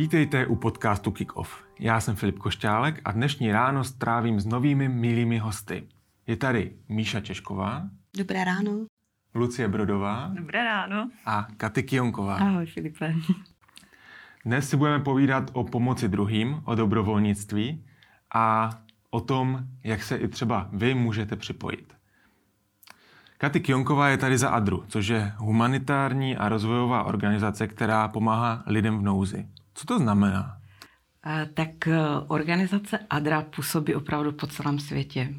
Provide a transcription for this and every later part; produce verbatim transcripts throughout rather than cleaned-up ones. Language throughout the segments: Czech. Vítejte u podcastu Kick Off. Já jsem Filip Košťálek a dnešní ráno strávím s novými milými hosty. Je tady Míša Češková. Dobré ráno. Lucie Brodová. Dobré ráno. A Katy Kionková. Ahoj, Filipe. Dnes si budeme povídat o pomoci druhým, o dobrovolnictví a o tom, jak se i třeba vy můžete připojit. Katy Kionková je tady za ADRU, což je humanitární a rozvojová organizace, která pomáhá lidem v nouzi. Co to znamená? Tak organizace ADRA působí opravdu po celém světě,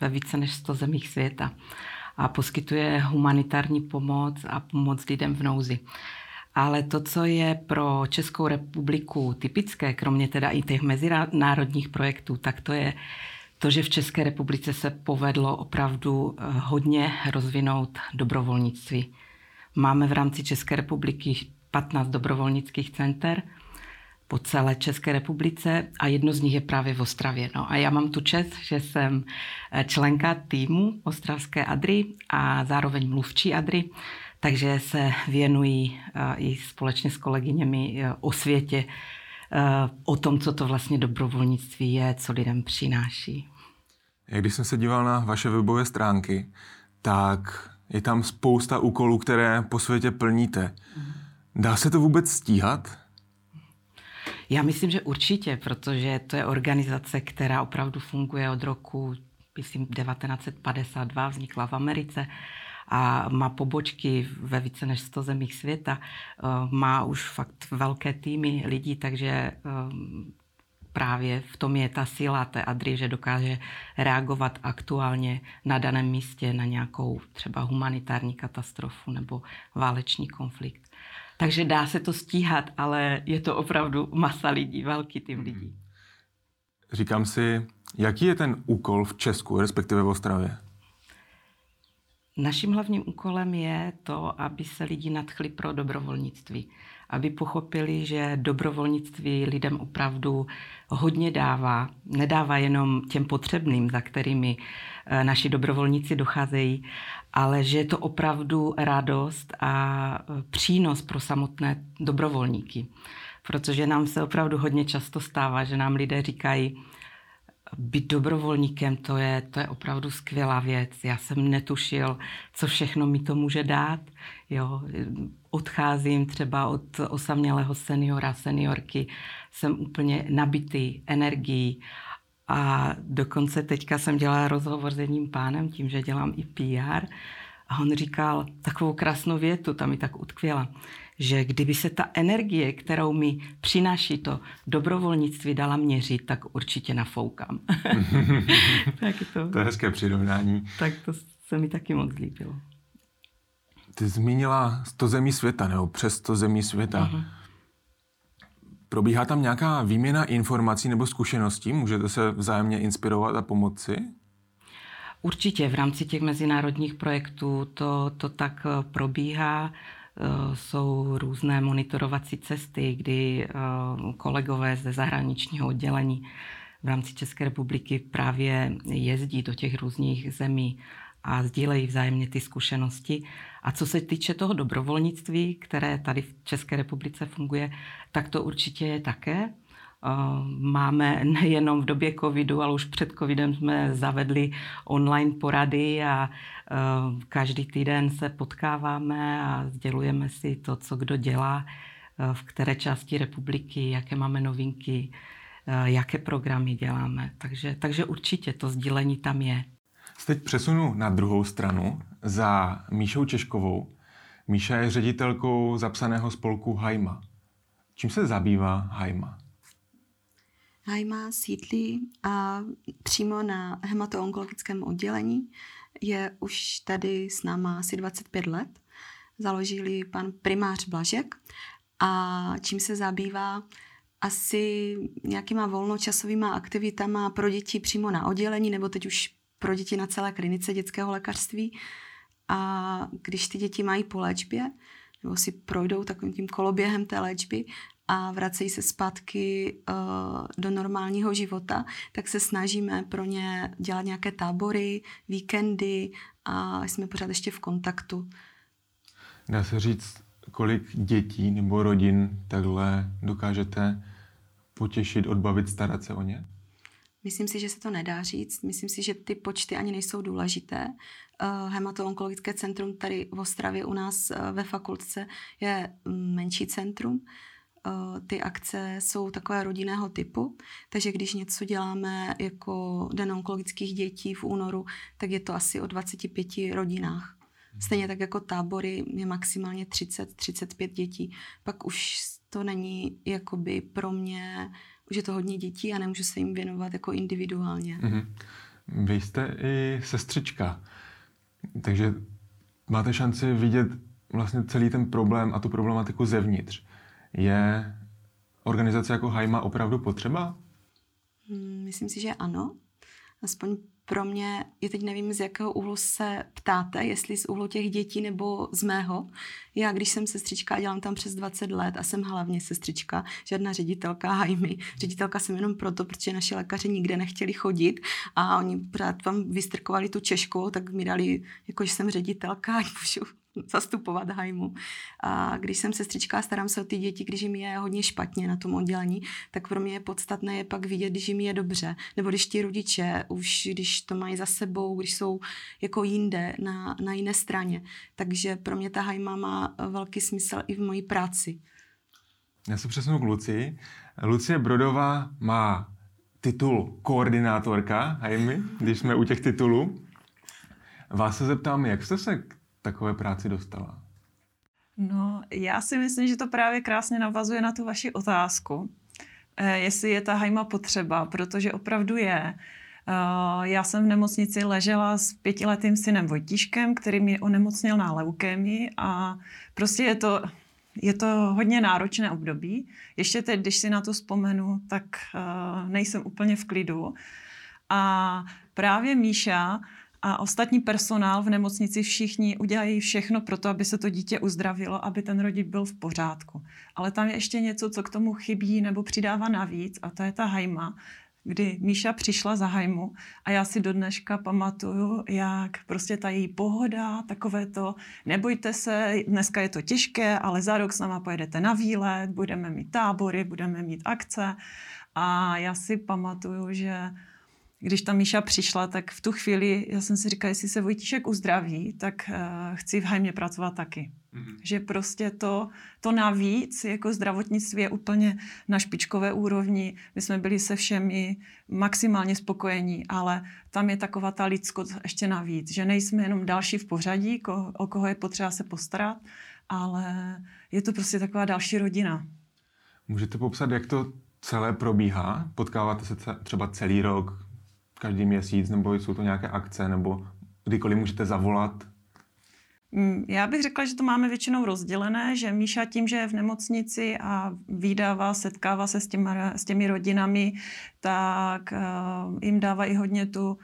ve více než sto zemích světa a poskytuje humanitární pomoc a pomoc lidem v nouzi. Ale to, co je pro Českou republiku typické, kromě teda i těch mezinárodních projektů, tak to je to, že v České republice se povedlo opravdu hodně rozvinout dobrovolnictví. Máme v rámci České republiky patnáct dobrovolnických center po celé České republice a jedno z nich je právě v Ostravě. No a já mám tu čest, že jsem členka týmu ostravské ADRY a zároveň mluvčí ADRY, takže se věnují i společně s kolegyněmi o světě, o tom, co to vlastně dobrovolnictví je, co lidem přináší. Když jsem se díval na vaše webové stránky, tak je tam spousta úkolů, které po světě plníte. Dá se to vůbec stíhat? Já myslím, že určitě, protože to je organizace, která opravdu funguje od roku, myslím, devatenáct padesát dva, vznikla v Americe a má pobočky ve více než sto zemích světa. Má už fakt velké týmy lidí, takže právě v tom je ta síla té ADRY, že dokáže reagovat aktuálně na daném místě na nějakou třeba humanitární katastrofu nebo válečný konflikt. Takže dá se to stíhat, ale je to opravdu masa lidí, velký tým lidí. Říkám si, jaký je ten úkol v Česku, respektive v Ostravě? Naším hlavním úkolem je to, aby se lidi nadchli pro dobrovolnictví. Aby pochopili, že dobrovolnictví lidem opravdu hodně dává. Nedává jenom těm potřebným, za kterými naši dobrovolníci docházejí, ale že je to opravdu radost a přínos pro samotné dobrovolníky. Protože nám se opravdu hodně často stává, že nám lidé říkají, být dobrovolníkem, to je, to je opravdu skvělá věc. Já jsem netušil, co všechno mi to může dát. Jo, odcházím třeba od osamělého seniora, seniorky. Jsem úplně nabitý energií. A dokonce teďka jsem dělala rozhovor s jedním pánem, tím, že dělám i P R. A on říkal takovou krásnou větu, ta mi tak utkvěla, že kdyby se ta energie, kterou mi přináší to dobrovolnictví, dala měřit, tak určitě nafoukám. tak to, to je hezké přirovnání. Tak to se mi taky moc líbilo. Ty zmínila sto zemí světa, nebo přes sto zemí světa. Uh-huh. Probíhá tam nějaká výměna informací nebo zkušeností? Můžete se vzájemně inspirovat a pomoci? Určitě v rámci těch mezinárodních projektů to, to tak probíhá. Jsou různé monitorovací cesty, kdy kolegové ze zahraničního oddělení v rámci České republiky právě jezdí do těch různých zemí a sdílejí vzájemně ty zkušenosti. A co se týče toho dobrovolnictví, které tady v České republice funguje, tak to určitě je také. Máme nejenom v době covidu, ale už před covidem jsme zavedli online porady a každý týden se potkáváme a sdělujeme si to, co kdo dělá, v které části republiky, jaké máme novinky, jaké programy děláme. Takže, takže určitě to sdílení tam je. Teď přesunu na druhou stranu za Míšou Češkovou. Míša je ředitelkou zapsaného spolku Haima. Čím se zabývá Haima? Haima sídlí a přímo na hematonkologickém oddělení. Je už tady s náma asi dvacet pět let. Založili pan primář Blažek a čím se zabývá asi nějakýma volnočasovýma aktivitama pro děti přímo na oddělení nebo teď už pro děti na celé klinice dětského lékařství. A když ty děti mají po léčbě nebo si projdou takovým tím koloběhem té léčby a vracejí se zpátky uh, do normálního života, tak se snažíme pro ně dělat nějaké tábory, víkendy a jsme pořád ještě v kontaktu. Dá se říct, kolik dětí nebo rodin takhle dokážete potěšit, odbavit, starat se o ně? Myslím si, že se to nedá říct. Myslím si, že ty počty ani nejsou důležité. Hemato-onkologické centrum tady v Ostravě u nás ve fakultce je menší centrum. Ty akce jsou takové rodinného typu, takže když něco děláme jako Den onkologických dětí v únoru, tak je to asi o dvaceti pěti rodinách. Stejně tak jako tábory je maximálně třicet až třicet pět dětí. Pak už to není jakoby pro mě, už je to hodně dětí a nemůžu se jim věnovat jako individuálně. Mm-hmm. Vy jste i sestřička, takže máte šanci vidět vlastně celý ten problém a tu problematiku zevnitř. Je organizace jako Haima opravdu potřeba? Myslím si, že ano. Aspoň pro mě, je teď nevím, z jakého úhlu se ptáte, jestli z úhlu těch dětí nebo z mého. Já, když jsem sestřička, dělám tam přes dvacet let a jsem hlavně sestřička, žádná ředitelka Haimy. Ředitelka jsem jenom proto, protože naši lékaři nikde nechtěli chodit a oni právě tam vystrkovali tu Češkovou, tak mi dali, jako, že jsem ředitelka, ať můžu zastupovat Haimu. A když jsem sestřička, starám se o ty děti, když jim je hodně špatně na tom oddělení, tak pro mě je podstatné je pak vidět, když jim je dobře. Nebo když ti rodiče, už když to mají za sebou, když jsou jako jinde, na, na jiné straně. Takže pro mě ta Haima má velký smysl i v mojí práci. Já se přesunu k Lucii. Lucie Brodová má titul koordinátorka Haimy, když jsme u těch titulů. Vás se zeptám, jak jste se takové práci dostala? No, já si myslím, že to právě krásně navazuje na tu vaši otázku, jestli je ta Haima potřeba, protože opravdu je. Já jsem v nemocnici ležela s pětiletým synem Vojtíškem, který mě onemocněl na leukémii a prostě je to, je to hodně náročné období. Ještě teď, když si na to vzpomenu, tak nejsem úplně v klidu. A právě Míša a ostatní personál v nemocnici všichni udělají všechno pro to, aby se to dítě uzdravilo, aby ten rodič byl v pořádku. Ale tam je ještě něco, co k tomu chybí nebo přidává navíc, a to je ta Haima, kdy Míša přišla za Haimu a já si do dneška pamatuju, jak prostě ta její pohoda, takové to, nebojte se, dneska je to těžké, ale za rok s náma pojedete na výlet, budeme mít tábory, budeme mít akce. A já si pamatuju, že když ta Míša přišla, tak v tu chvíli já jsem si říkala, jestli se Vojtíšek uzdraví, tak uh, chci v Hajmě pracovat taky. Mm-hmm. Že prostě to, to navíc, jako zdravotnictví je úplně na špičkové úrovni. My jsme byli se všemi maximálně spokojení, ale tam je taková ta lidskost ještě navíc, že nejsme jenom další v pořadí, ko, o koho je potřeba se postarat, ale je to prostě taková další rodina. Můžete popsat, jak to celé probíhá? Potkáváte se třeba celý rok, každý měsíc, nebo jsou to nějaké akce, nebo kdykoliv můžete zavolat? Já bych řekla, že to máme většinou rozdělené, že Míša tím, že je v nemocnici a vydává, setkává se s těmi, s těmi rodinami, tak uh, jim dává i hodně tu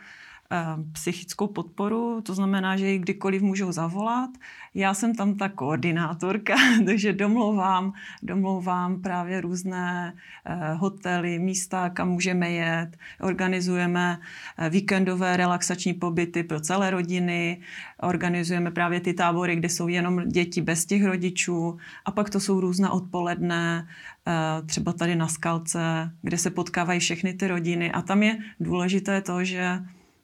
psychickou podporu, to znamená, že ji kdykoliv můžou zavolat. Já jsem tam ta koordinátorka, takže domlouvám, domlouvám právě různé hotely, místa, kam můžeme jet, organizujeme víkendové relaxační pobyty pro celé rodiny, organizujeme právě ty tábory, kde jsou jenom děti bez těch rodičů a pak to jsou různá odpoledne, třeba tady na Skalce, kde se potkávají všechny ty rodiny a tam je důležité to, že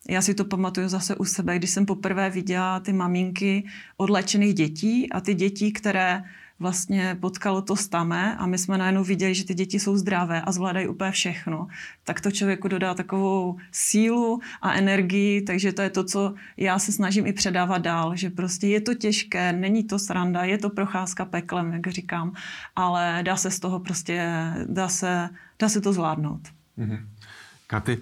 já si to pamatuju zase u sebe, když jsem poprvé viděla ty maminky odléčených dětí a ty děti, které vlastně potkalo to samé a my jsme najednou viděli, že ty děti jsou zdravé a zvládají úplně všechno, tak to člověku dodá takovou sílu a energii, takže to je to, co já se snažím i předávat dál, že prostě je to těžké, není to sranda, je to procházka peklem, jak říkám, ale dá se z toho prostě, dá se, dá se to zvládnout. Mm-hmm. Katy,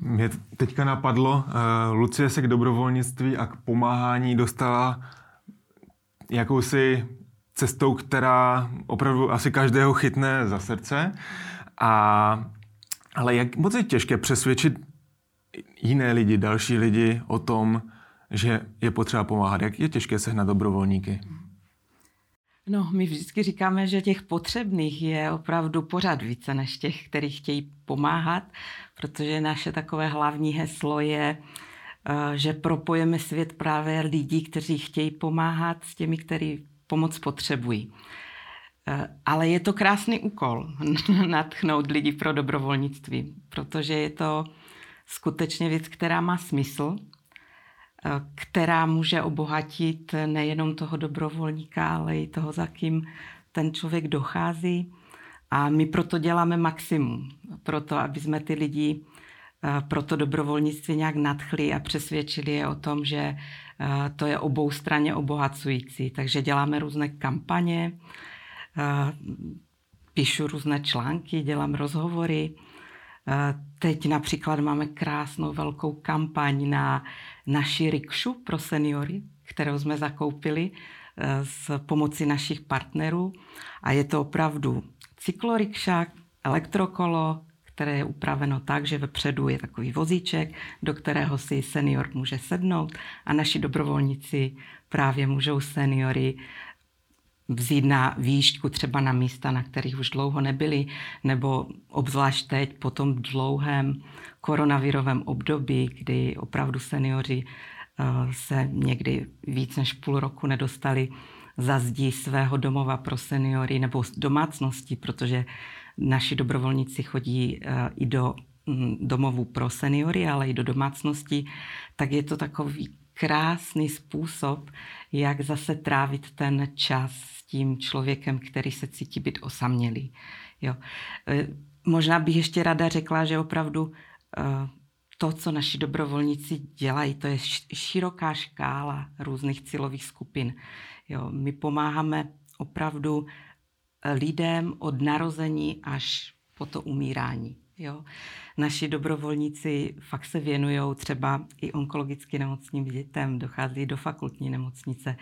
mě teďka napadlo, uh, Lucie se k dobrovolnictví a k pomáhání dostala jakousi cestou, která opravdu asi každého chytne za srdce. A, ale jak moc je těžké přesvědčit jiné lidi, další lidi o tom, že je potřeba pomáhat. Jak je těžké sehnat dobrovolníky? No, my vždycky říkáme, že těch potřebných je opravdu pořád více než těch, kteří chtějí pomáhat, protože naše takové hlavní heslo je, že propojeme svět právě lidí, kteří chtějí pomáhat s těmi, kteří pomoc potřebují. Ale je to krásný úkol nadchnout lidi pro dobrovolnictví, protože je to skutečně věc, která má smysl, která může obohatit nejenom toho dobrovolníka, ale i toho, za kým ten člověk dochází. A my proto děláme maximum, proto, aby jsme ty lidi pro to dobrovolnictví nějak nadchli a přesvědčili je o tom, že to je oboustranně obohacující. Takže děláme různé kampaně, píšu různé články, dělám rozhovory. Teď například máme krásnou velkou kampaň na naši rikšu pro seniory, kterou jsme zakoupili s pomocí našich partnerů. A je to opravdu cyklorikša, elektrokolo, které je upraveno tak, že vepředu je takový vozíček, do kterého si senior může sednout a naši dobrovolníci právě můžou seniory vzít na výšku třeba na místa, na kterých už dlouho nebyli, nebo obzvlášť teď po tom dlouhém koronavirovém období, kdy opravdu seniori se někdy víc než půl roku nedostali za zdí svého domova pro seniory nebo domácnosti, protože naši dobrovolníci chodí i do domovů pro seniory, ale i do domácností, tak je to takový krásný způsob, jak zase trávit ten čas s tím člověkem, který se cítí být osamělý. Jo. Možná bych ještě ráda řekla, že opravdu to, co naši dobrovolníci dělají, to je široká škála různých cílových skupin. Jo. My pomáháme opravdu lidem od narození až po to umírání. Jo. Naši dobrovolníci fakt se věnují třeba i onkologicky nemocným dětem, dochází do fakultní nemocnice.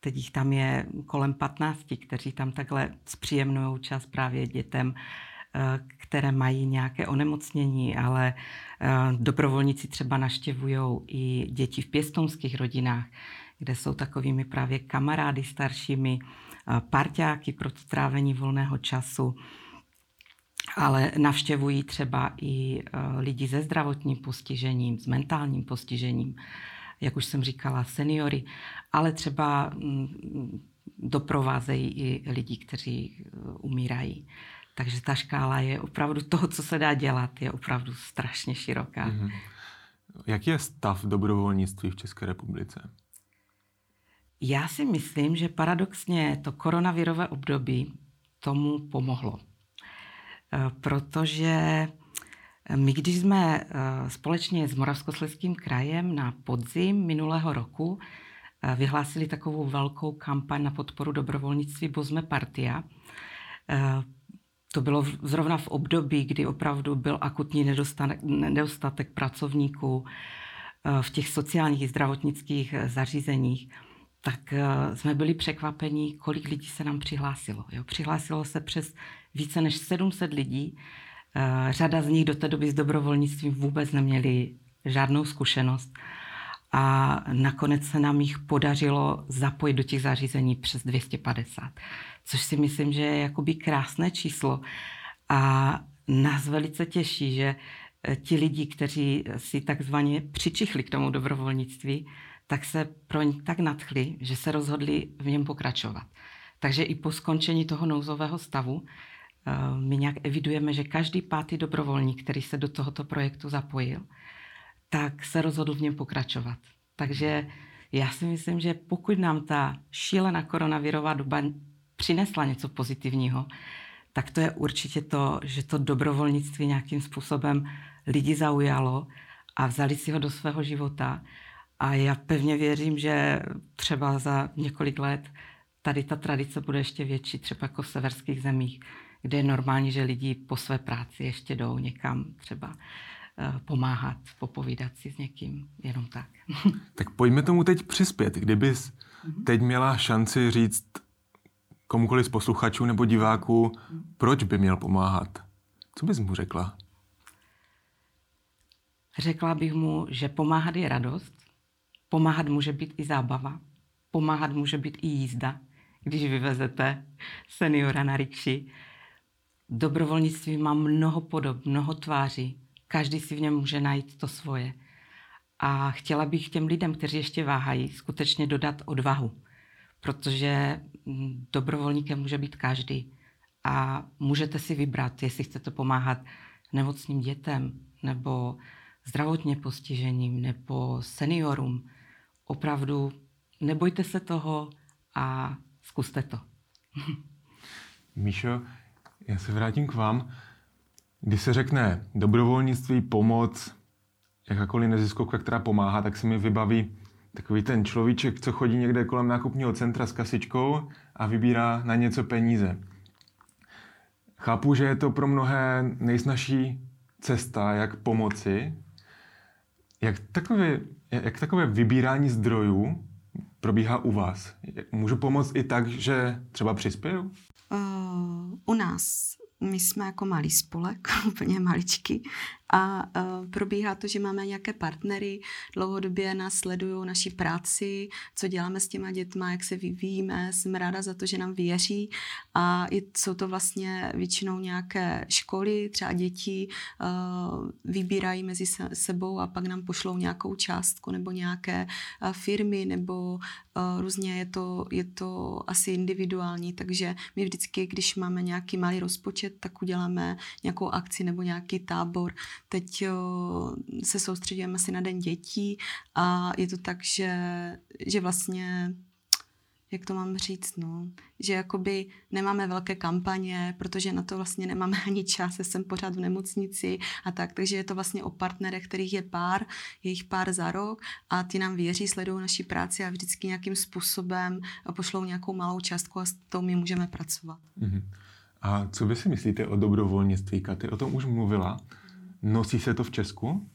Teď jich tam je kolem patnácti, kteří tam takhle zpříjemňují čas právě dětem, které mají nějaké onemocnění, ale dobrovolníci třeba naštěvují i děti v pěstounských rodinách, kde jsou takovými právě kamarády staršími, parťáky pro trávení volného času. Ale navštěvují třeba i lidi se zdravotním postižením, s mentálním postižením, jak už jsem říkala, seniory, ale třeba doprovázejí i lidi, kteří umírají. Takže ta škála je opravdu toho, co se dá dělat, je opravdu strašně široká. Mm-hmm. Jaký je stav dobrovolnictví v České republice? Já si myslím, že paradoxně to koronavirové období tomu pomohlo. Protože my, když jsme společně s Moravskoslezským krajem na podzim minulého roku vyhlásili takovou velkou kampaň na podporu dobrovolnictví Bozme Partia, to bylo zrovna v období, kdy opravdu byl akutní nedostatek, nedostatek pracovníků v těch sociálních i zdravotnických zařízeních, tak jsme byli překvapeni, kolik lidí se nám přihlásilo. Jo? Přihlásilo se přes více než sedm set lidí. Řada z nich do té doby s dobrovolnictvím vůbec neměli žádnou zkušenost. A nakonec se nám jich podařilo zapojit do těch zařízení přes dvě stě padesát. Což si myslím, že je jakoby krásné číslo. A nás velice těší, že ti lidi, kteří si takzvaně přičichli k tomu dobrovolnictví, tak se pro ně tak nadchli, že se rozhodli v něm pokračovat. Takže i po skončení toho nouzového stavu my nějak evidujeme, že každý pátý dobrovolník, který se do tohoto projektu zapojil, tak se rozhodl v něm pokračovat. Takže já si myslím, že pokud nám ta šílená koronavirová doba přinesla něco pozitivního, tak to je určitě to, že to dobrovolnictví nějakým způsobem lidi zaujalo a vzali si ho do svého života. A já pevně věřím, že třeba za několik let tady ta tradice bude ještě větší, třeba jako v severských zemích, kde je normální, že lidi po své práci ještě jdou někam třeba pomáhat, popovídat si s někým, jenom tak. Tak pojďme tomu teď přispět. Kdybys teď měla šanci říct komukoliv z posluchačů nebo diváků, proč by měl pomáhat, co bys mu řekla? Řekla bych mu, že pomáhat je radost, pomáhat může být i zábava, pomáhat může být i jízda, když vyvezete seniora na rikši. Dobrovolnictví má mnoho podob, mnoho tváří. Každý si v něm může najít to svoje. A chtěla bych těm lidem, kteří ještě váhají, skutečně dodat odvahu. protože dobrovolníkem může být každý a můžete si vybrat, jestli chcete pomáhat nemocným dětem nebo zdravotně postižením nebo seniorům. Opravdu nebojte se toho a zkuste to. Míšo, já se vrátím k vám. Když se řekne dobrovolnictví, pomoc, jakákoliv neziskovka, která pomáhá, tak se mi vybaví takový ten človíček, co chodí někde kolem nákupního centra s kasičkou a vybírá na něco peníze. Chápu, že je to pro mnohé nejsnažší cesta, jak pomoci. Jak takové, jak takové vybírání zdrojů probíhá u vás? Můžu pomoct i tak, že třeba přispěju? Uh, u nás. My jsme jako malý spolek, úplně maličky, a uh, probíhá to, že máme nějaké partnery, dlouhodobě nás sledují naší práci, co děláme s těma dětma, jak se vyvíjíme, jsem ráda za to, že nám věří a jsou to vlastně většinou nějaké školy, třeba děti uh, vybírají mezi sebou a pak nám pošlou nějakou částku nebo nějaké uh, firmy nebo uh, různě je to, je to asi individuální, takže my vždycky, když máme nějaký malý rozpočet, tak uděláme nějakou akci nebo nějaký tábor. Teď jo, se soustředíme asi na Den dětí a je to tak, že, že vlastně, jak to mám říct, no, že jakoby nemáme velké kampaně, protože na to vlastně nemáme ani čas, jsem pořád v nemocnici a tak, takže je to vlastně o partnerech, kterých je pár, je jich pár za rok a ty nám věří, sledují naši práci a vždycky nějakým způsobem pošlou nějakou malou částku a s tou my můžeme pracovat. Mm-hmm. A co vy si myslíte o dobrovolnictví, Katy? O tom už mluvila. Nosí se to v Česku?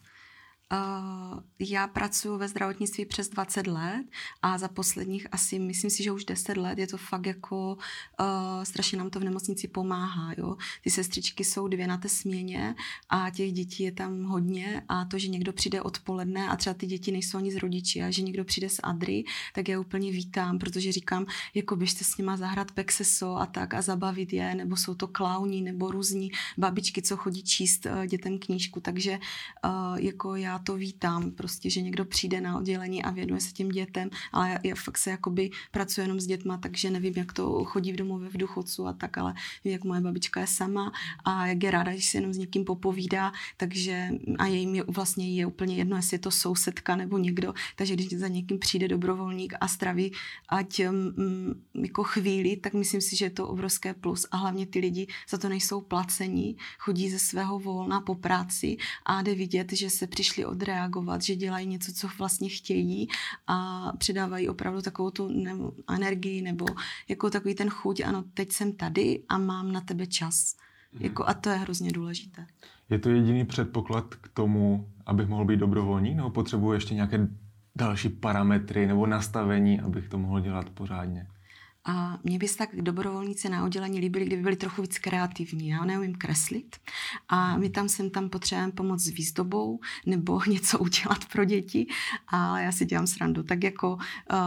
Uh, já pracuji ve zdravotnictví přes dvacet let a za posledních asi, myslím si, že už deset let je to fakt jako, uh, strašně nám to v nemocnici pomáhá, jo. Ty sestřičky jsou dvě na té směně a těch dětí je tam hodně a to, že někdo přijde odpoledne a třeba ty děti nejsou ani z rodiči a že někdo přijde z Adry, tak já úplně vítám, protože říkám, jako běžte s nima zahrát pexeso a tak a zabavit je, nebo jsou to klauni, nebo různí babičky, co chodí číst uh, dětem knížku, takže uh, jako já Já to vítám, prostě, že někdo přijde na oddělení a věnuje se těm dětem, ale já, já fakt se jakoby pracuji jenom s dětma, takže nevím, jak to chodí v domově v důchodců a tak, ale jak moje babička je sama a jak je ráda, že se jenom s někým popovídá, takže a jejím je, vlastně je úplně jedno, jestli je to sousedka nebo někdo, takže když za někým přijde dobrovolník a straví ať mm, jako chvíli, tak myslím si, že je to obrovské plus a hlavně ty lidi za to nejsou placení, chodí ze svého volna po práci a jde vidět, že se přišli odreagovat, že dělají něco, co vlastně chtějí a předávají opravdu takovou tu ne- energii nebo jako takový ten chuť, ano, teď jsem tady a mám na tebe čas. Mm. Jako, a to je hrozně důležité. Je to jediný předpoklad k tomu, abych mohl být dobrovolník, nebo potřebuji ještě nějaké další parametry nebo nastavení, abych to mohl dělat pořádně? A mě by se tak dobrovolníci na oddělení líbili, kdyby byli trochu víc kreativní. Já neumím kreslit a my tam sem tam potřebujeme pomoct s výzdobou nebo něco udělat pro děti, ale já si dělám srandu. Tak jako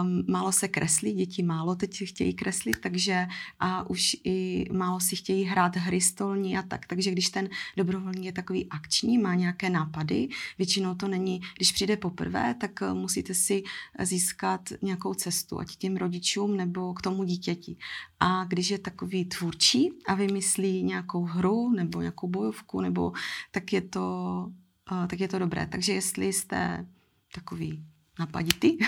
um, málo se kreslí, děti málo teď chtějí kreslit, takže a už i málo si chtějí hrát hry stolní a tak. Takže když ten dobrovolník je takový akční, má nějaké nápady, většinou to není, když přijde poprvé, tak musíte si získat nějakou cestu, ať těm rodičům nebo k tomu dítěti. A když je takový tvůrčí a vymyslí nějakou hru nebo nějakou bojovku, nebo tak je to, uh, tak je to dobré. Takže jestli jste takový napaditý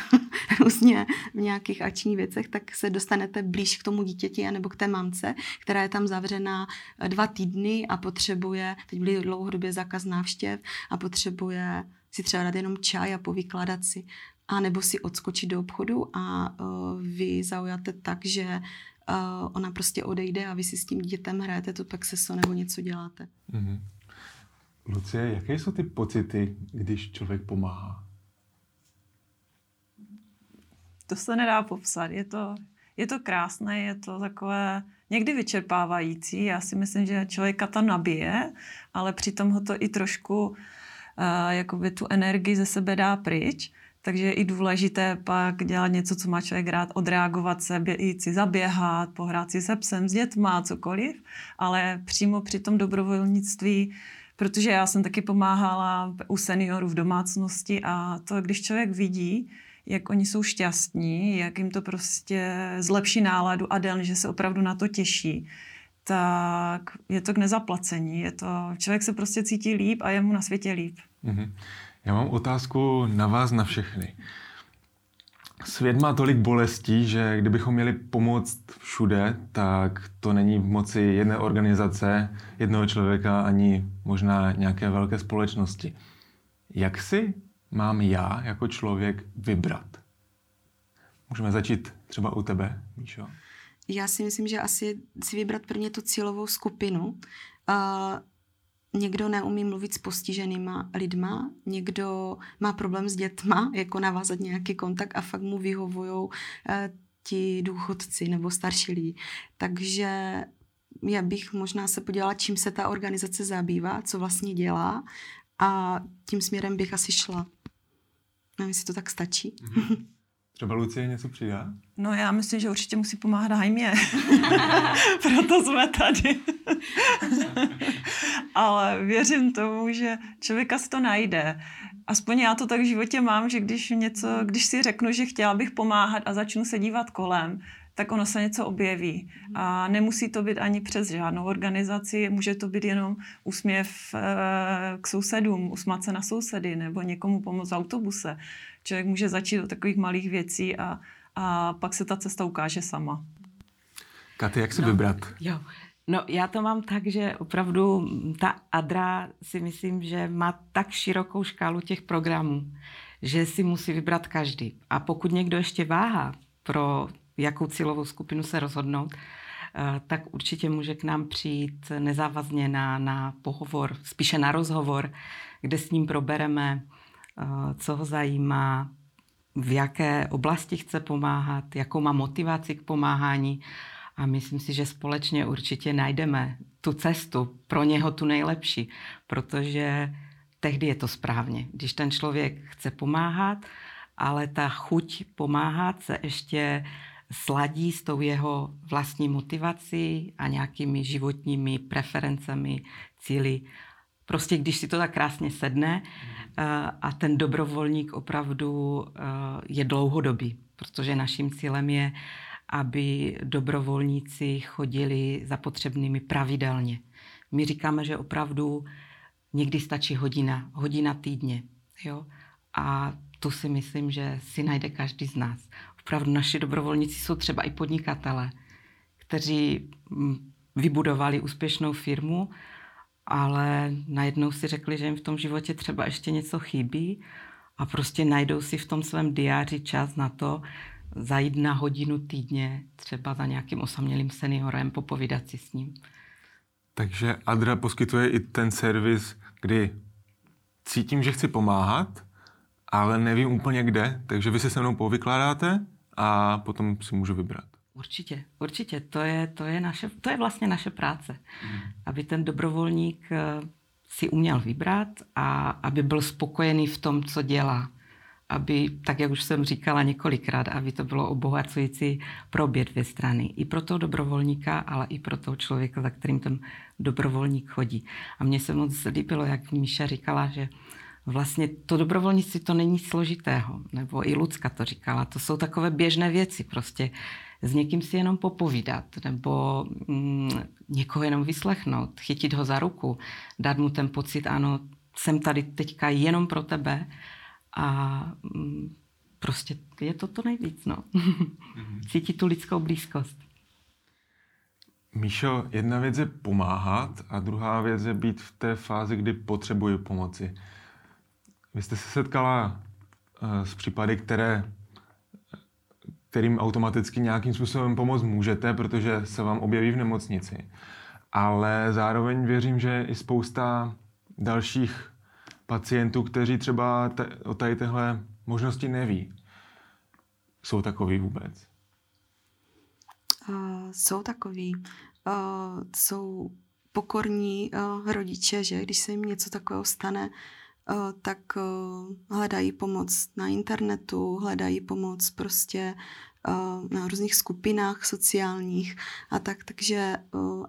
různě v nějakých akčních věcech, tak se dostanete blíž k tomu dítěti nebo k té mamce, která je tam zavřená dva týdny a potřebuje, teď byly dlouhodobě zákaz návštěv a potřebuje si třeba dát jenom čaj a povykládat si. A nebo si odskočit do obchodu a uh, vy zaujate tak, že uh, ona prostě odejde a vy si s tím dítětem hrajete to pexeso nebo něco děláte. Mm-hmm. Lucie, jaké jsou ty pocity, když člověk pomáhá? To se nedá popsat. Je to, je to krásné, je to takové někdy vyčerpávající. Já si myslím, že člověka to nabije, ale přitom ho to i trošku uh, jakoby tu energii ze sebe dá pryč. Takže je i důležité pak dělat něco, co má člověk rád, odreagovat se, jít si zaběhat, pohrát si se psem, s dětma, cokoliv, ale přímo při tom dobrovolnictví, protože já jsem taky pomáhala u seniorů v domácnosti a to, když člověk vidí, jak oni jsou šťastní, jak jim to prostě zlepší náladu a den, že se opravdu na to těší, tak je to k nezaplacení. Je to, člověk se prostě cítí líp a je mu na světě líp. Mm-hmm. Já mám otázku na vás, na všechny. Svět má tolik bolestí, že kdybychom měli pomoct všude, tak to není v moci jedné organizace, jednoho člověka, ani možná nějaké velké společnosti. Jak si mám já jako člověk vybrat? Můžeme začít třeba u tebe, Míšo. Já si myslím, že asi si vybrat prvně tu cílovou skupinu. Uh... Někdo neumí mluvit s postiženýma lidma, někdo má problém s dětma, jako navázat nějaký kontakt a fakt mu vyhovujou eh, ti důchodci nebo starší lidi. Takže já bych možná se podívala, čím se ta organizace zabývá, co vlastně dělá, a tím směrem bych asi šla. Nevím, jestli to tak stačí. Mm-hmm. Třeba Lucie něco přidá? No já myslím, že určitě musí pomáhat Haimě. Proto jsme tady. Ale věřím tomu, že člověka si to najde. Aspoň já to tak v životě mám, že když něco, když si řeknu, že chtěla bych pomáhat a začnu se dívat kolem, tak ono se něco objeví. A nemusí to být ani přes žádnou organizaci, může to být jenom úsměv k sousedům, usmát se na sousedy nebo někomu pomoct v autobuse. Člověk může začít od takových malých věcí a, a pak se ta cesta ukáže sama. Katy, jak se no, vybrat? Jo. No já to mám tak, že opravdu ta ADRA si myslím, že má tak širokou škálu těch programů, že si musí vybrat každý. A pokud někdo ještě váhá, pro jakou cílovou skupinu se rozhodnout, tak určitě může k nám přijít nezávazně na, na pohovor, spíše na rozhovor, kde s ním probereme, co ho zajímá, v jaké oblasti chce pomáhat, jakou má motivaci k pomáhání. A myslím si, že společně určitě najdeme tu cestu, pro něho tu nejlepší, protože tehdy je to správně. Když ten člověk chce pomáhat, ale ta chuť pomáhat se ještě sladí s tou jeho vlastní motivací a nějakými životními preferencemi, cíli. Prostě když si to tak krásně sedne a ten dobrovolník opravdu je dlouhodobý, protože naším cílem je, aby dobrovolníci chodili za potřebnými pravidelně. My říkáme, že opravdu někdy stačí hodina, hodina týdně. Jo? A to si myslím, že si najde každý z nás. Opravdu naši dobrovolníci jsou třeba i podnikatelé, kteří vybudovali úspěšnou firmu, ale najednou si řekli, že jim v tom životě třeba ještě něco chybí a prostě najdou si v tom svém diáři čas na to, zajít na hodinu týdně třeba za nějakým osamělým seniorem, popovídat si s ním. Takže ADRA poskytuje i ten servis, kdy cítím, že chci pomáhat, ale nevím úplně kde, takže vy se se mnou povykládáte a potom si můžu vybrat. Určitě, určitě. To je, to je, naše, to je vlastně naše práce. Hmm. Aby ten dobrovolník si uměl vybrat a aby byl spokojený v tom, co dělá. Aby, tak jak už jsem říkala několikrát, aby to bylo obohacující pro obě dvě strany. I pro toho dobrovolníka, ale i pro toho člověka, za kterým ten dobrovolník chodí. A mně se moc líbilo, jak Míša říkala, že vlastně to dobrovolnictví to není složitého. Nebo i Lucka to říkala. To jsou takové běžné věci. Prostě s někým si jenom popovídat, nebo mm, někoho jenom vyslechnout, chytit ho za ruku, dát mu ten pocit, ano, jsem tady teďka jenom pro tebe, a prostě je to to nejvíc, no. Cítí tu lidskou blízkost. Míšo, jedna věc je pomáhat a druhá věc je být v té fázi, kdy potřebuji pomoci. Vy jste se setkala s případy, které, kterým automaticky nějakým způsobem pomoct můžete, protože se vám objeví v nemocnici. Ale zároveň věřím, že i spousta dalších pacientů, kteří třeba te, o tady téhle možnosti neví. Jsou takový vůbec? Uh, jsou takový. Uh, jsou pokorní uh, rodiče, že když se jim něco takového stane, uh, tak uh, hledají pomoc na internetu, hledají pomoc prostě na různých skupinách sociálních a tak, takže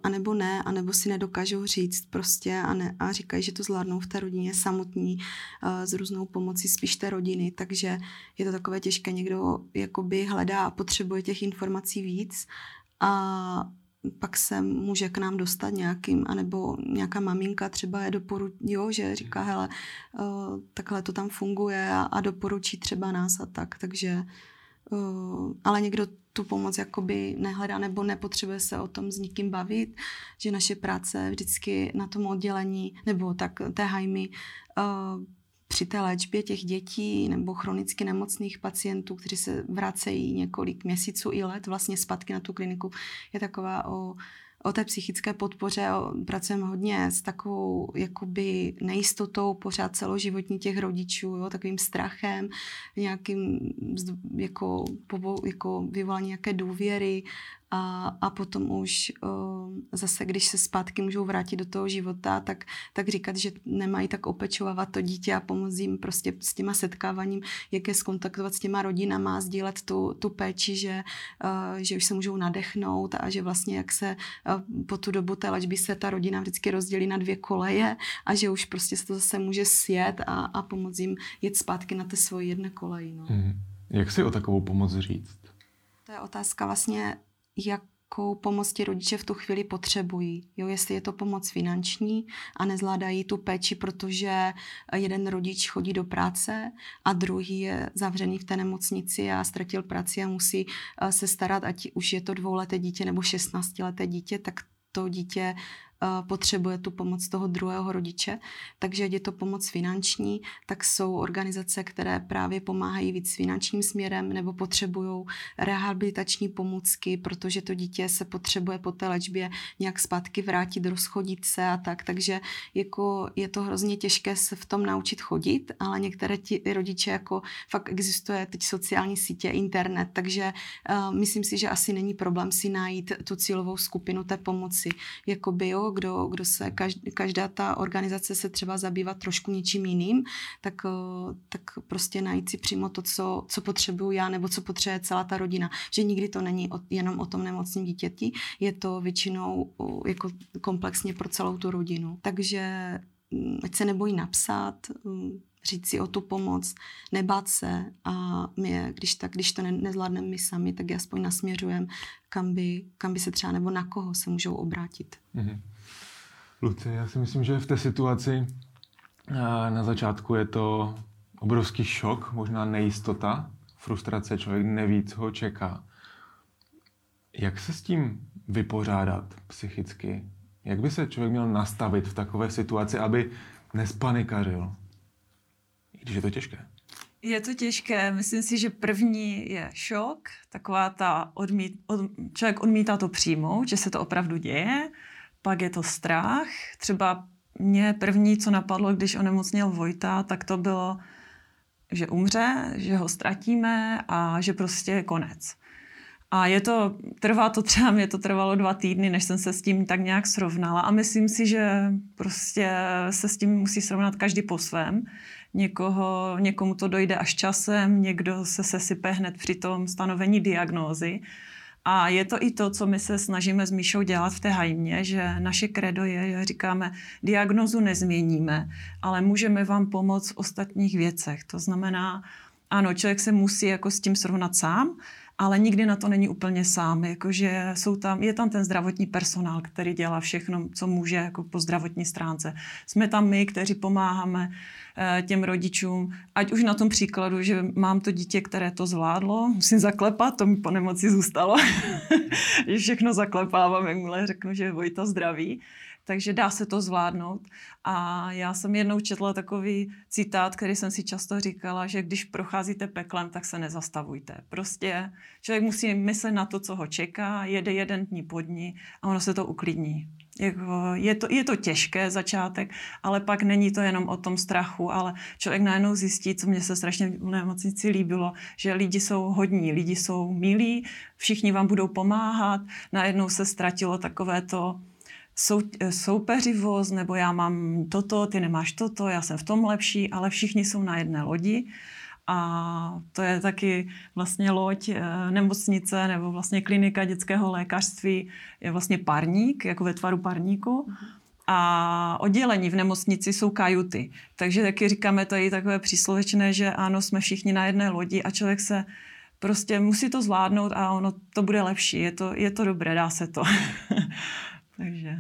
anebo ne, anebo si nedokážou říct prostě a, ne, a říkají, že to zvládnou v té rodině samotní s různou pomocí spíš té rodiny, takže je to takové těžké, někdo jakoby hledá a potřebuje těch informací víc a pak se může k nám dostat nějakým, anebo nějaká maminka třeba je doporučí, jo, že říká, hele, takhle to tam funguje a, a doporučí třeba nás a tak, takže Uh, ale někdo tu pomoc jakoby nehledá nebo nepotřebuje se o tom s nikým bavit, že naše práce vždycky na tom oddělení nebo tak té Haimy uh, při té léčbě těch dětí nebo chronicky nemocných pacientů, kteří se vracejí několik měsíců i let vlastně zpátky na tu kliniku, je taková o, o té psychické podpoře. O, pracujeme hodně s takovou jakoby nejistotou pořád celoživotní těch rodičů, jo, takovým strachem, nějakým jako, jako vyvolání nějaké důvěry a, a potom už o, zase, když se zpátky můžou vrátit do toho života, tak, tak říkat, že nemají tak opečovávat to dítě a pomoct jim prostě s těma setkáváním, jak je skontaktovat s těma rodinama, sdílet tu, tu péči, že, že už se můžou nadechnout a že vlastně jak se po tu dobu té léčby se ta rodina vždycky rozdělí na dvě koleje a že už prostě se to zase může sjet a, a pomoct jim jet zpátky na té svoji jedné koleji. No. Jak si o takovou pomoc říct? To je otázka vlastně, jak jakou pomoc ti rodiče v tu chvíli potřebují. Jo, jestli je to pomoc finanční a nezvládají tu péči, protože jeden rodič chodí do práce a druhý je zavřený v té nemocnici a ztratil práci a musí se starat, ať už je to dvouleté dítě nebo šestnáctileté dítě, tak to dítě potřebuje tu pomoc toho druhého rodiče, takže je to pomoc finanční, tak jsou organizace, které právě pomáhají víc finančním směrem nebo potřebují rehabilitační pomůcky, protože to dítě se potřebuje po té léčbě nějak zpátky vrátit, rozchodit se a tak, takže jako je to hrozně těžké se v tom naučit chodit, ale některé ti rodiče jako fakt existuje teď sociální sítě, internet, takže uh, myslím si, že asi není problém si najít tu cílovou skupinu té pomoci, jakoby jo, Kdo, kdo se, každá ta organizace se třeba zabývá trošku něčím jiným, tak, tak prostě najít si přímo to, co, co potřebuju já nebo co potřebuje celá ta rodina. Že nikdy to není jenom o tom nemocném dítěti, je to většinou jako komplexně pro celou tu rodinu. Takže ať se nebojí napsat, říct si o tu pomoc, nebát se a my, když, tak, když to nezvládneme my sami, tak je aspoň nasměřujeme, kam by, kam by se třeba nebo na koho se můžou obrátit. Mm-hmm. Lucie, já si myslím, že v té situaci na začátku je to obrovský šok, možná nejistota, frustrace, člověk neví, co ho čeká. Jak se s tím vypořádat psychicky? Jak by se člověk měl nastavit v takové situaci, aby nespanikařil? I když je to těžké. Je to těžké. Myslím si, že první je šok. Taková ta odmít, od, člověk odmítá to přijmout, že se to opravdu děje. Pak je to strach. Třeba mě první, co napadlo, když onemocněl Vojta, tak to bylo, že umře, že ho ztratíme a že prostě je konec. A je to, trvá to třeba, mě to trvalo dva týdny, než jsem se s tím tak nějak srovnala. A myslím si, že prostě se s tím musí srovnat každý po svém. Někoho, někomu to dojde až časem, někdo se sesype hned při tom stanovení diagnózy. A je to i to, co my se snažíme s Míšou dělat v té Haimě, že naše kredo je, že říkáme, diagnózu nezměníme, ale můžeme vám pomoct v ostatních věcech. To znamená, ano, člověk se musí jako s tím srovnat sám, ale nikdy na to není úplně sám. Jakože jsou tam, je tam ten zdravotní personál, který dělá všechno, co může jako po zdravotní stránce. Jsme tam my, kteří pomáháme e, těm rodičům, ať už na tom příkladu, že mám to dítě, které to zvládlo, musím zaklepat, to mi po nemoci zůstalo. Všechno zaklepávám, jakmile řeknu, že Vojta zdraví. Takže dá se to zvládnout. A já jsem jednou četla takový citát, který jsem si často říkala, že když procházíte peklem, tak se nezastavujte. Prostě člověk musí myslet na to, co ho čeká, jede jeden dní po dní a ono se to uklidní. Je to, je to těžké začátek, ale pak není to jenom o tom strachu, ale člověk najednou zjistí, co mě se strašně v nemocnici líbilo, že lidi jsou hodní, lidi jsou milí, všichni vám budou pomáhat, najednou se ztratilo takové to soupeřivost, nebo já mám toto, ty nemáš toto, já jsem v tom lepší, ale všichni jsou na jedné lodi. a to je taky vlastně loď nemocnice nebo vlastně klinika dětského lékařství, je vlastně parník, jako ve tvaru parníku. A oddělení v nemocnici jsou kajuty. Takže taky říkáme tady takové příslovečné, že ano, jsme všichni na jedné lodi a člověk se prostě musí to zvládnout a ono to bude lepší. Je to, je to dobré, dá se to. Takže.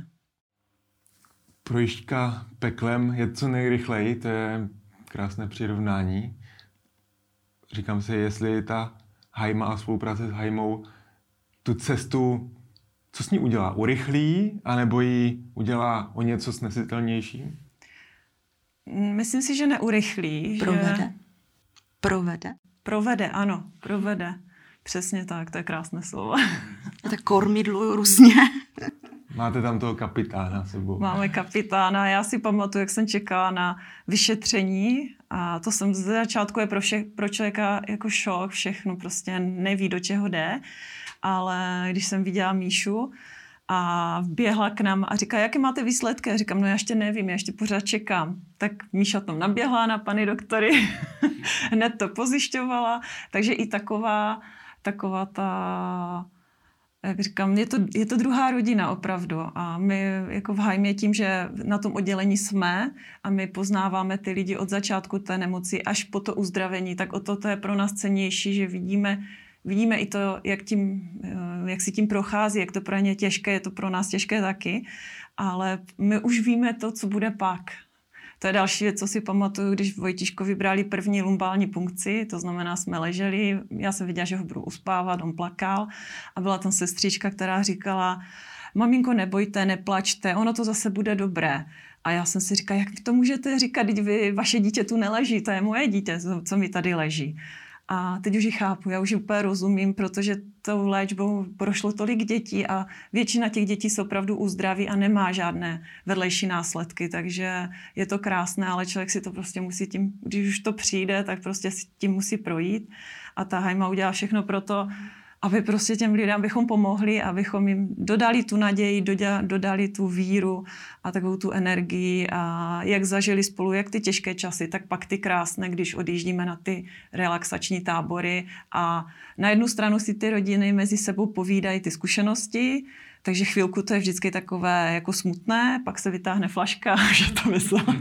Projížďka peklem je co nejrychleji, to je krásné přirovnání. Říkám si, jestli ta Haima a spolupráce s Haimou tu cestu, co s ní udělá? Urychlí, anebo ji udělá o něco snesitelnější? Myslím si, že neurychlí. Provede. Že... Provede. Provede, ano, provede. Přesně tak, to je krásné slovo. Tak kormidlu různě. Máte tam toho kapitána sebou. Máme kapitána. Já si pamatuju, jak jsem čekala na vyšetření a to jsem ze začátku je pro, vše, pro člověka jako šok, všechno prostě neví, do čeho jde, ale když jsem viděla Míšu a běhla k nám a říká, jaké máte výsledky? Já říkám, no já ještě nevím, já ještě pořád čekám. Tak Míša tam naběhla na paní doktory, hned to pozjišťovala, takže i taková, taková ta... Jak říkám, je to, je to druhá rodina opravdu a my jako v Haimě tím, že na tom oddělení jsme a my poznáváme ty lidi od začátku té nemoci až po to uzdravení, tak o to, to je pro nás cennější, že vidíme, vidíme i to, jak, tím, jak si tím prochází, jak to pro ně je těžké, je to pro nás těžké taky, ale my už víme to, co bude pak. To je další věc, co si pamatuju, když Vojtiškovi brali první lumbální punkci, to znamená, jsme leželi, já jsem viděla, že ho budu uspávat, on plakal a byla tam sestřička, která říkala, maminko, nebojte, neplačte, ono to zase bude dobré. A já jsem si říkala, jak to můžete říkat, když vy, vaše dítě tu neleží, to je moje dítě, co mi tady leží. A teď už ji chápu, já už ji úplně rozumím, protože tou léčbou prošlo tolik dětí a většina těch dětí se opravdu uzdraví a nemá žádné vedlejší následky, takže je to krásné, ale člověk si to prostě musí tím, když už to přijde, tak prostě si tím musí projít a ta Haima udělá všechno pro to, aby prostě těm lidem bychom pomohli, abychom jim dodali tu naději, dodali tu víru a takovou tu energii a jak zažili spolu, jak ty těžké časy, tak pak ty krásné, když odjíždíme na ty relaxační tábory a na jednu stranu si ty rodiny mezi sebou povídají ty zkušenosti, takže chvilku to je vždycky takové jako smutné, pak se vytáhne flaška, že to myslela.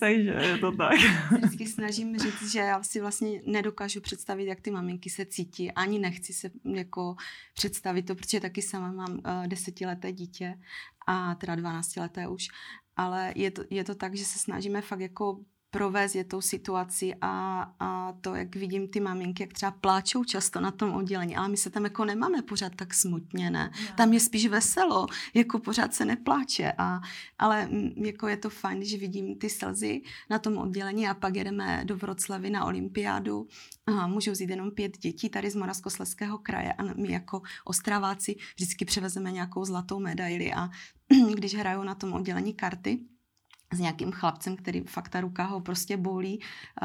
Takže je to tak. Vždycky snažím říct, že já si vlastně nedokážu představit, jak ty maminky se cítí. Ani nechci se jako představit to, protože taky sama mám desetileté dítě a teda dvanáctileté už. Ale je to, je to tak, že se snažíme fakt jako provést je tou situaci a, a to, jak vidím ty maminky, jak třeba pláčou často na tom oddělení, ale my se tam jako nemáme pořád tak smutně, ne? No. Tam je spíš veselo, jako pořád se nepláče, a, ale jako je to fajn, že vidím ty slzy na tom oddělení a pak jedeme do Vroclavy na olympiádu. Aha, můžou vzít jenom pět dětí tady z Moravskoslezského kraje a my jako Ostraváci vždycky převezeme nějakou zlatou medaili a když hrajou na tom oddělení karty, s nějakým chlapcem, který fakt ta ruka ho prostě bolí,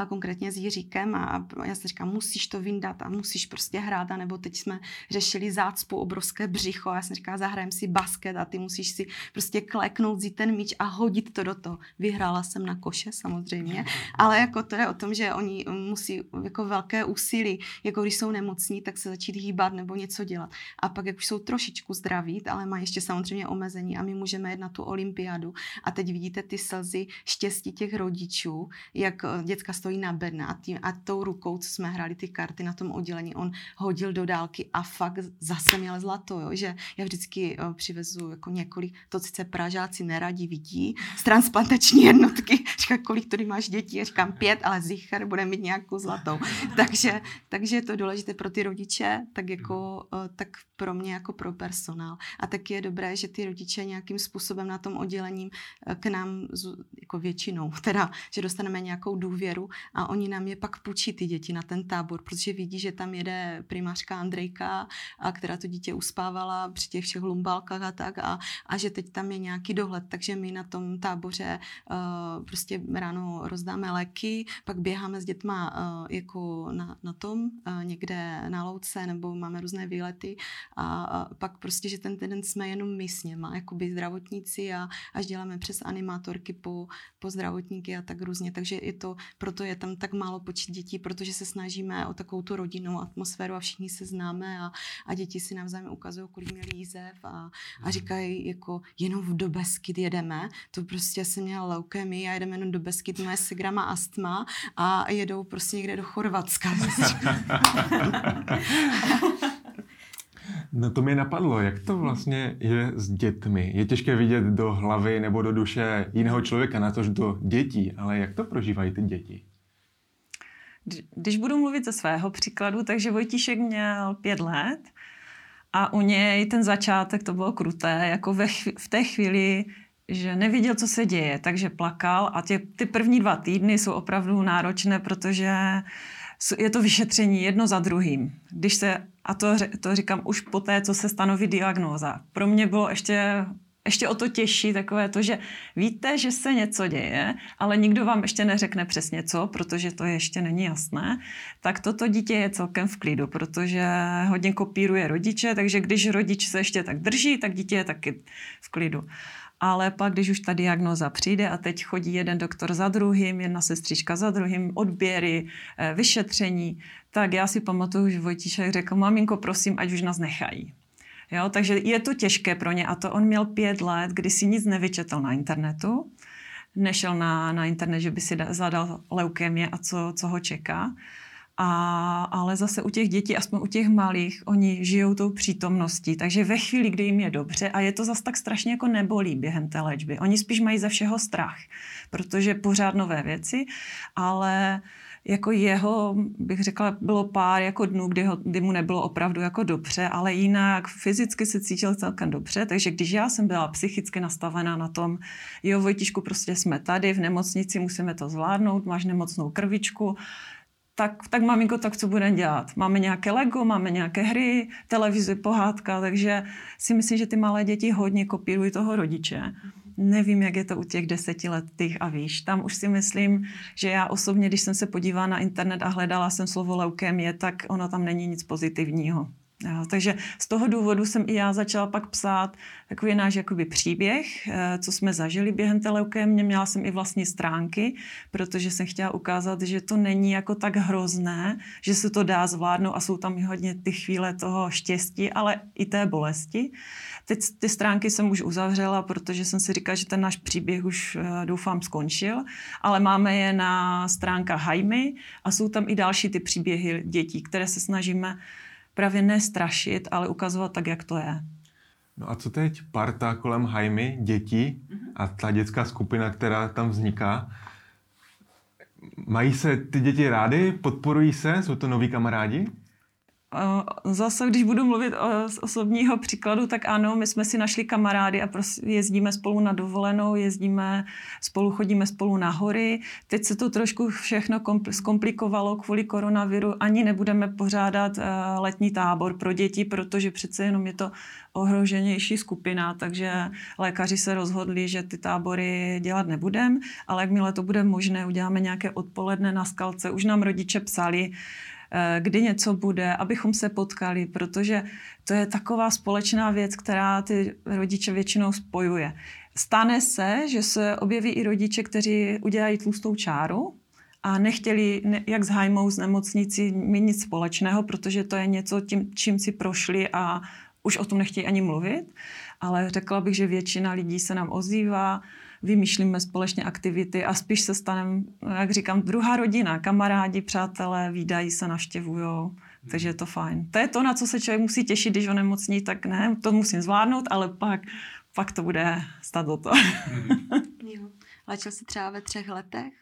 konkrétně s Jiříkem a já se říkám, musíš to vyndat a musíš prostě hrát, a nebo teď jsme řešili zácpu, obrovské břicho a já jsem říkala, zahrajem si basket a ty musíš si prostě kleknout, vzít ten míč a hodit to do toho. Vyhrála jsem na koše samozřejmě, ale jako to je o tom, že oni musí jako velké úsilí, jako když jsou nemocní, tak se začít hýbat nebo něco dělat. A pak jak už jsou trošičku zdraví, ale mají ještě samozřejmě omezení a my můžeme jít na tu olympiádu a teď vidíte ty štěstí těch rodičů, jak děcka stojí na bedna a, tím, a tou rukou, co jsme hráli ty karty na tom oddělení, on hodil do dálky a fakt zase měl zlato, jo? Že já vždycky přivezu jako několik, to sice Pražáci neradi vidí, z transplantační jednotky, říkám, kolik tady máš dětí, já říkám pět, ale zichar bude mít nějakou zlatou. takže, takže je to důležité pro ty rodiče, tak jako tak pro mě jako pro personál. A taky je dobré, že ty rodiče nějakým způsobem na tom oddělení k nám jako většinou, teda, že dostaneme nějakou důvěru a oni nám je pak půjčí ty děti na ten tábor, protože vidí, že tam jede primářka Andrejka, a která to dítě uspávala při těch všech lumbálkách a tak a, a že teď tam je nějaký dohled, takže my na tom táboře uh, prostě ráno rozdáme léky, pak běháme s dětma uh, jako na, na tom, uh, někde na louce nebo máme různé výlety a, a pak prostě, že ten týden jsme jenom my s něma, jakoby zdravotníci a až děláme přes animátorky typu, po zdravotníky a tak různě. Takže je to, proto je tam tak málo počet dětí, protože se snažíme o takovou tu rodinnou atmosféru a všichni se známe a, a děti si navzájem ukazují, kolik měli jízev a, a říkají jako jenom do Beskyd jedeme. To prostě jsem měla leukémii a jedeme jenom do Beskyd, moje segra má astma a jedou prostě někde do Chorvatska. No to mě napadlo, jak to vlastně je s dětmi. Je těžké vidět do hlavy nebo do duše jiného člověka, natož do dětí, ale jak to prožívají ty děti? Když budu mluvit ze svého příkladu, takže Vojtíšek měl pět let a u něj ten začátek to bylo kruté, jako ve chvíli, v té chvíli, že nevěděl, co se děje, takže plakal a tě, ty první dva týdny jsou opravdu náročné, protože je to vyšetření jedno za druhým. Když se, a to, to říkám už po té, co se stanoví diagnóza. Pro mě bylo ještě, ještě o to těžší takové to, že víte, že se něco děje, ale nikdo vám ještě neřekne přesně co, protože to ještě není jasné. Tak toto dítě je celkem v klidu, protože hodně kopíruje rodiče, takže když rodič se ještě tak drží, tak dítě je taky v klidu. Ale pak, když už ta diagnóza přijde a teď chodí jeden doktor za druhým, jedna sestřička za druhým, odběry, vyšetření, tak já si pamatuju, že Vojtíšek řekl, maminko, prosím, ať už nás nechají. Jo, takže je to těžké pro ně a to on měl pět let, kdy si nic nevyčetl na internetu, nešel na, na internet, že by si zadal leukémie a co, co ho čeká. A, ale zase u těch dětí, aspoň u těch malých, oni žijou tou přítomností, takže ve chvíli, kdy jim je dobře a je to zase tak strašně jako nebolí během té léčby. Oni spíš mají ze všeho strach, protože pořád nové věci, ale jako jeho, bych řekla, bylo pár jako dnů, kdy, ho, kdy mu nebylo opravdu jako dobře, ale jinak fyzicky se cítil celkem dobře, takže když já jsem byla psychicky nastavená na tom, jo Vojtíšku, prostě jsme tady v nemocnici, musíme to zvládnout, máš nemocnou krvičku, Tak, tak maminko, tak co budeme dělat? Máme nějaké Lego, máme nějaké hry, televizi, pohádka, takže si myslím, že ty malé děti hodně kopírují toho rodiče. Nevím, jak je to u těch desetiletých a víš. Tam už si myslím, že já osobně, když jsem se podívala na internet a hledala jsem slovo leukémie, tak ono tam není nic pozitivního. Jo, takže z toho důvodu jsem i já začala pak psát takový náš jakoby příběh, co jsme zažili během té leukémie. Měla jsem i vlastní stránky, protože jsem chtěla ukázat, že to není jako tak hrozné, že se to dá zvládnout a jsou tam hodně ty chvíle toho štěstí, ale i té bolesti. Teď ty stránky jsem už uzavřela, protože jsem si říkala, že ten náš příběh už doufám skončil, ale máme je na stránkách Haimy a jsou tam i další ty příběhy dětí, které se snažíme právě ne strašit, ale ukazovat tak, jak to je. No a co teď parta kolem Haimy, děti a ta dětská skupina, která tam vzniká? Mají se ty děti rády? Podporují se? Jsou to noví kamarádi? Zase, když budu mluvit o, z osobního příkladu, tak ano, my jsme si našli kamarády a jezdíme spolu na dovolenou, jezdíme spolu, chodíme spolu na hory. Teď se to trošku všechno zkomplikovalo kvůli koronaviru. Ani nebudeme pořádat letní tábor pro děti, protože přece jenom je to ohroženější skupina, takže lékaři se rozhodli, že ty tábory dělat nebudeme, ale jakmile to bude možné, uděláme nějaké odpoledne na skalce. Už nám rodiče psali, kdy něco bude, abychom se potkali, protože to je taková společná věc, která ty rodiče většinou spojuje. Stane se, že se objeví i rodiče, kteří udělají tlustou čáru a nechtěli, jak s Haimou, z nemocnici, mít nic společného, protože to je něco, tím, čím si prošli a už o tom nechtějí ani mluvit. Ale řekla bych, že většina lidí se nám ozývá, vymýšlíme společně aktivity a spíš se staneme, jak říkám, druhá rodina, kamarádi, přátelé, výdají se, navštěvujou, takže je to fajn. To je to, na co se člověk musí těšit, když onemocní, tak ne, to musím zvládnout, ale pak, pak to bude stát o to. Jo. Léčil jsi třeba ve třech letech?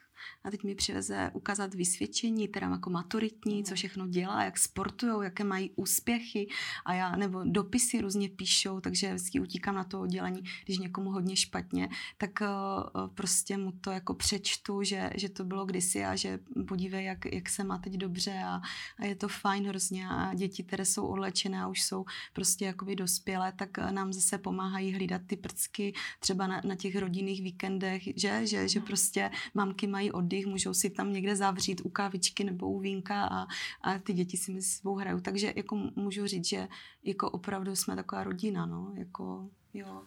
A teď mi přiveze ukázat vysvědčení, teda jako maturitní, co všechno dělá, jak sportujou, jaké mají úspěchy a já, nebo dopisy různě píšou, takže vždycky utíkám na to oddělení, když někomu hodně špatně, tak uh, prostě mu to jako přečtu, že, že to bylo kdysi a že podívej, jak, jak se má teď dobře a, a je to fajn hrozně a děti, které jsou odlečené a už jsou prostě jakoby dospělé, tak nám zase pomáhají hlídat ty prcky třeba na, na těch rodinných víkendech, že, že, že prostě mamky mají oddych, můžou si tam někde zavřít u kávičky nebo u vínka a, a ty děti si mezi sebou hrajou. Takže jako můžu říct, že jako opravdu jsme taková rodina, no, jako jo.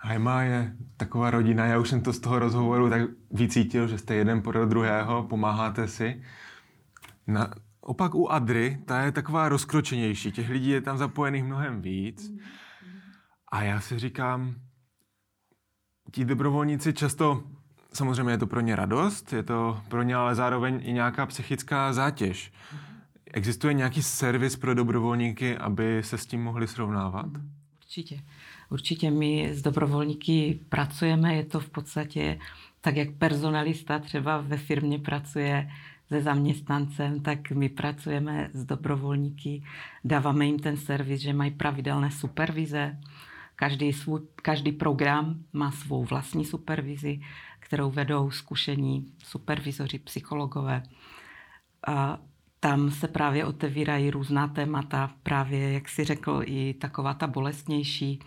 Haima je taková rodina, já už jsem to z toho rozhovoru tak vycítil, že jste jeden podle druhého, pomáháte si. Na, opak u Adry, ta je taková rozkročenější, těch lidí je tam zapojených mnohem víc. A já si říkám, ti dobrovolníci často, samozřejmě je to pro ně radost, je to pro ně ale zároveň i nějaká psychická zátěž. Existuje nějaký servis pro dobrovolníky, aby se s tím mohli srovnávat? Určitě. Určitě my s dobrovolníky pracujeme, je to v podstatě tak, jak personalista třeba ve firmě pracuje se zaměstnancem, tak my pracujeme s dobrovolníky, dáváme jim ten servis, že mají pravidelné supervize, každý, svůj, každý program má svou vlastní supervizi, kterou vedou zkušení supervizoři, psychologové. A tam se právě otevírají různá témata, právě, jak jsi řekl, i taková ta bolestnější,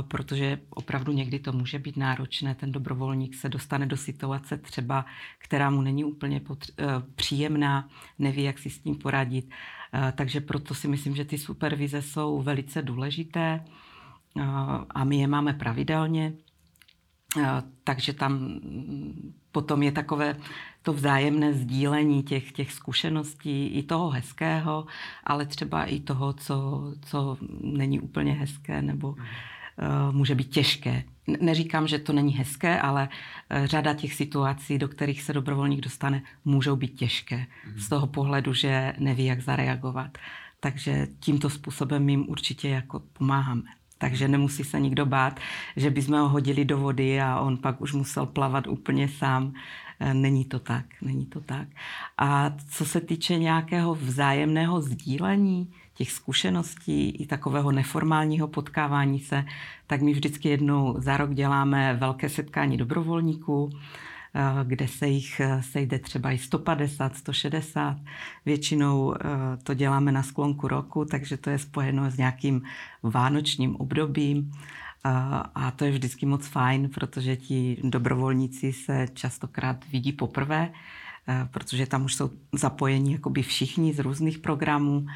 protože opravdu někdy to může být náročné. Ten dobrovolník se dostane do situace třeba, která mu není úplně potř- příjemná, neví, jak si s tím poradit. Takže proto si myslím, že ty supervize jsou velice důležité a my je máme pravidelně. Takže tam potom je takové to vzájemné sdílení těch, těch zkušeností, i toho hezkého, ale třeba i toho, co, co není úplně hezké nebo uh, může být těžké. Neříkám, že to není hezké, ale řada těch situací, do kterých se dobrovolník dostane, můžou být těžké z toho pohledu, že neví, jak zareagovat. Takže tímto způsobem jim určitě jako pomáháme. Takže nemusí se nikdo bát, že bychom ho hodili do vody a on pak už musel plavat úplně sám. Není to tak, není to tak. A co se týče nějakého vzájemného sdílení těch zkušeností i takového neformálního potkávání se, tak my vždycky jednou za rok děláme velké setkání dobrovolníků, kde se jich sejde třeba i sto padesát, sto šedesát. Většinou to děláme na sklonku roku, takže to je spojeno s nějakým vánočním obdobím. A to je vždycky moc fajn, protože ti dobrovolníci se častokrát vidí poprvé, protože tam už jsou zapojeni jakoby všichni z různých programů.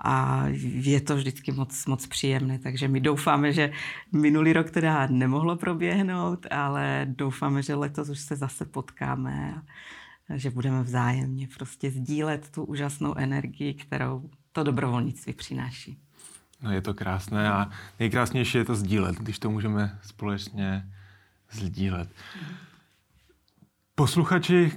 A je to vždycky moc, moc příjemné, takže my doufáme, že minulý rok teda nemohlo proběhnout, ale doufáme, že letos už se zase potkáme a že budeme vzájemně prostě sdílet tu úžasnou energii, kterou to dobrovolnictví přináší. No je to krásné a nejkrásnější je to sdílet, když to můžeme společně sdílet. Posluchači,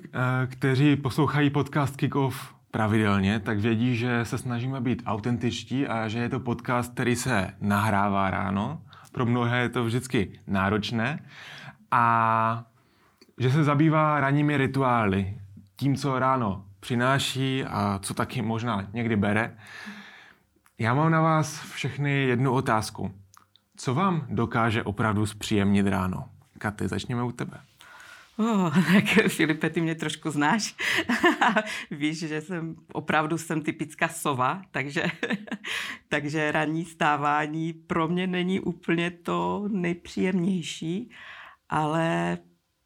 kteří poslouchají podcast Kick Off pravidelně, tak vědí, že se snažíme být autentičtí a že je to podcast, který se nahrává ráno. Pro mnohé je to vždycky náročné. A že se zabývá ranními rituály. Tím, co ráno přináší a co taky možná někdy bere. Já mám na vás všechny jednu otázku. Co vám dokáže opravdu zpříjemnit ráno? Katy, začněme u tebe. Oh, tak Filipe, ty mě trošku znáš. Víš, že jsem opravdu jsem typická sova, takže, takže ranní vstávání pro mě není úplně to nejpříjemnější, ale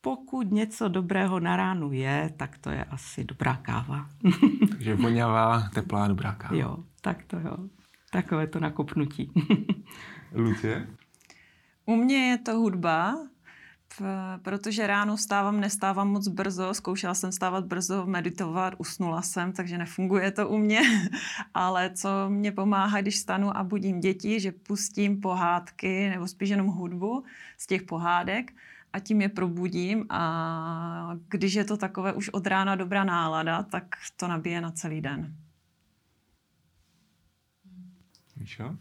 pokud něco dobrého na ránu je, tak to je asi dobrá káva. Takže voňavá, teplá, dobrá káva. Jo, tak to jo. Takové to nakopnutí. Lucie? U mě je to hudba, protože ráno vstávám, nestávám moc brzo, zkoušela jsem vstávat brzo, meditovat, usnula jsem, takže nefunguje to u mě, ale co mě pomáhá, když stanu a budím děti, že pustím pohádky nebo spíš jenom hudbu z těch pohádek a tím je probudím a když je to takové už od rána dobrá nálada, tak to nabije na celý den. Míša? Uh,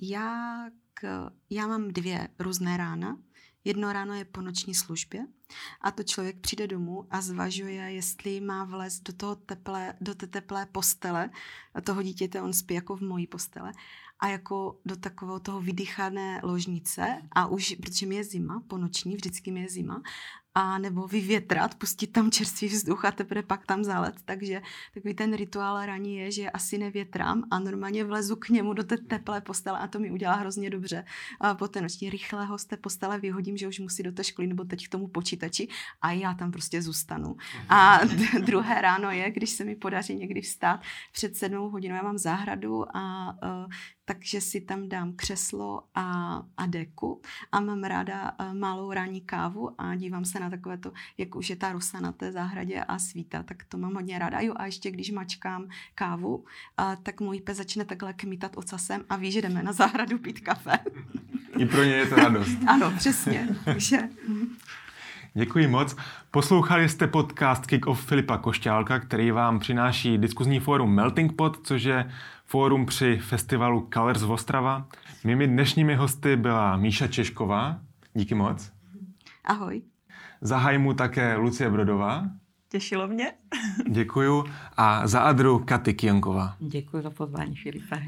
já, k, já mám dvě různé rána. Jedno ráno je po noční službě a to člověk přijde domů a zvažuje, jestli má vlez do, toho teplé, do té teplé postele toho dítěte, on spí jako v mojí postele a jako do takového toho vydychané ložnice a už, protože mi je zima, po noční, vždycky mi je zima a nebo vyvětrat, pustit tam čerstvý vzduch a teprve pak tam zalet, takže takový ten rituál ranní je, že asi nevětrám a normálně vlezu k němu do té teplé postele a to mi udělá hrozně dobře. A po té noční rychle ho z té postele vyhodím, že už musí do té školy nebo teď k tomu počítači a já tam prostě zůstanu. A d- druhé ráno je, když se mi podaří někdy vstát před sedmou hodinou, já mám zahradu a uh, takže si tam dám křeslo a, a deku a mám ráda malou ranní kávu a dívám se na takové to, jak už je ta rusa na té zahradě a svítá, tak to mám hodně ráda. Jo, a ještě když mačkám kávu, a, tak můj pes začne takhle kmítat ocasem a ví, že jdeme na zahradu pít kafe. I pro ně je to radost. Ano, přesně. Takže... Děkuji moc. Poslouchali jste podcast Kick Off Filipa Košťálka, který vám přináší diskuzní fórum Melting Pot, což je fórum při festivalu Colors Ostrava. Mými dnešními hosty byla Míša Češková. Díky moc. Ahoj. Za Haimu také Lucie Brodová. Těšilo mě. Děkuju. A za Adru Katy Kionková. Děkuji za pozvání, Filipe.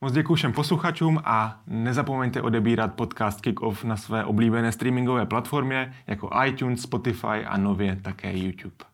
Moc děkuji všem posluchačům a nezapomeňte odebírat podcast Kick Off na své oblíbené streamingové platformě jako iTunes, Spotify a nově také YouTube.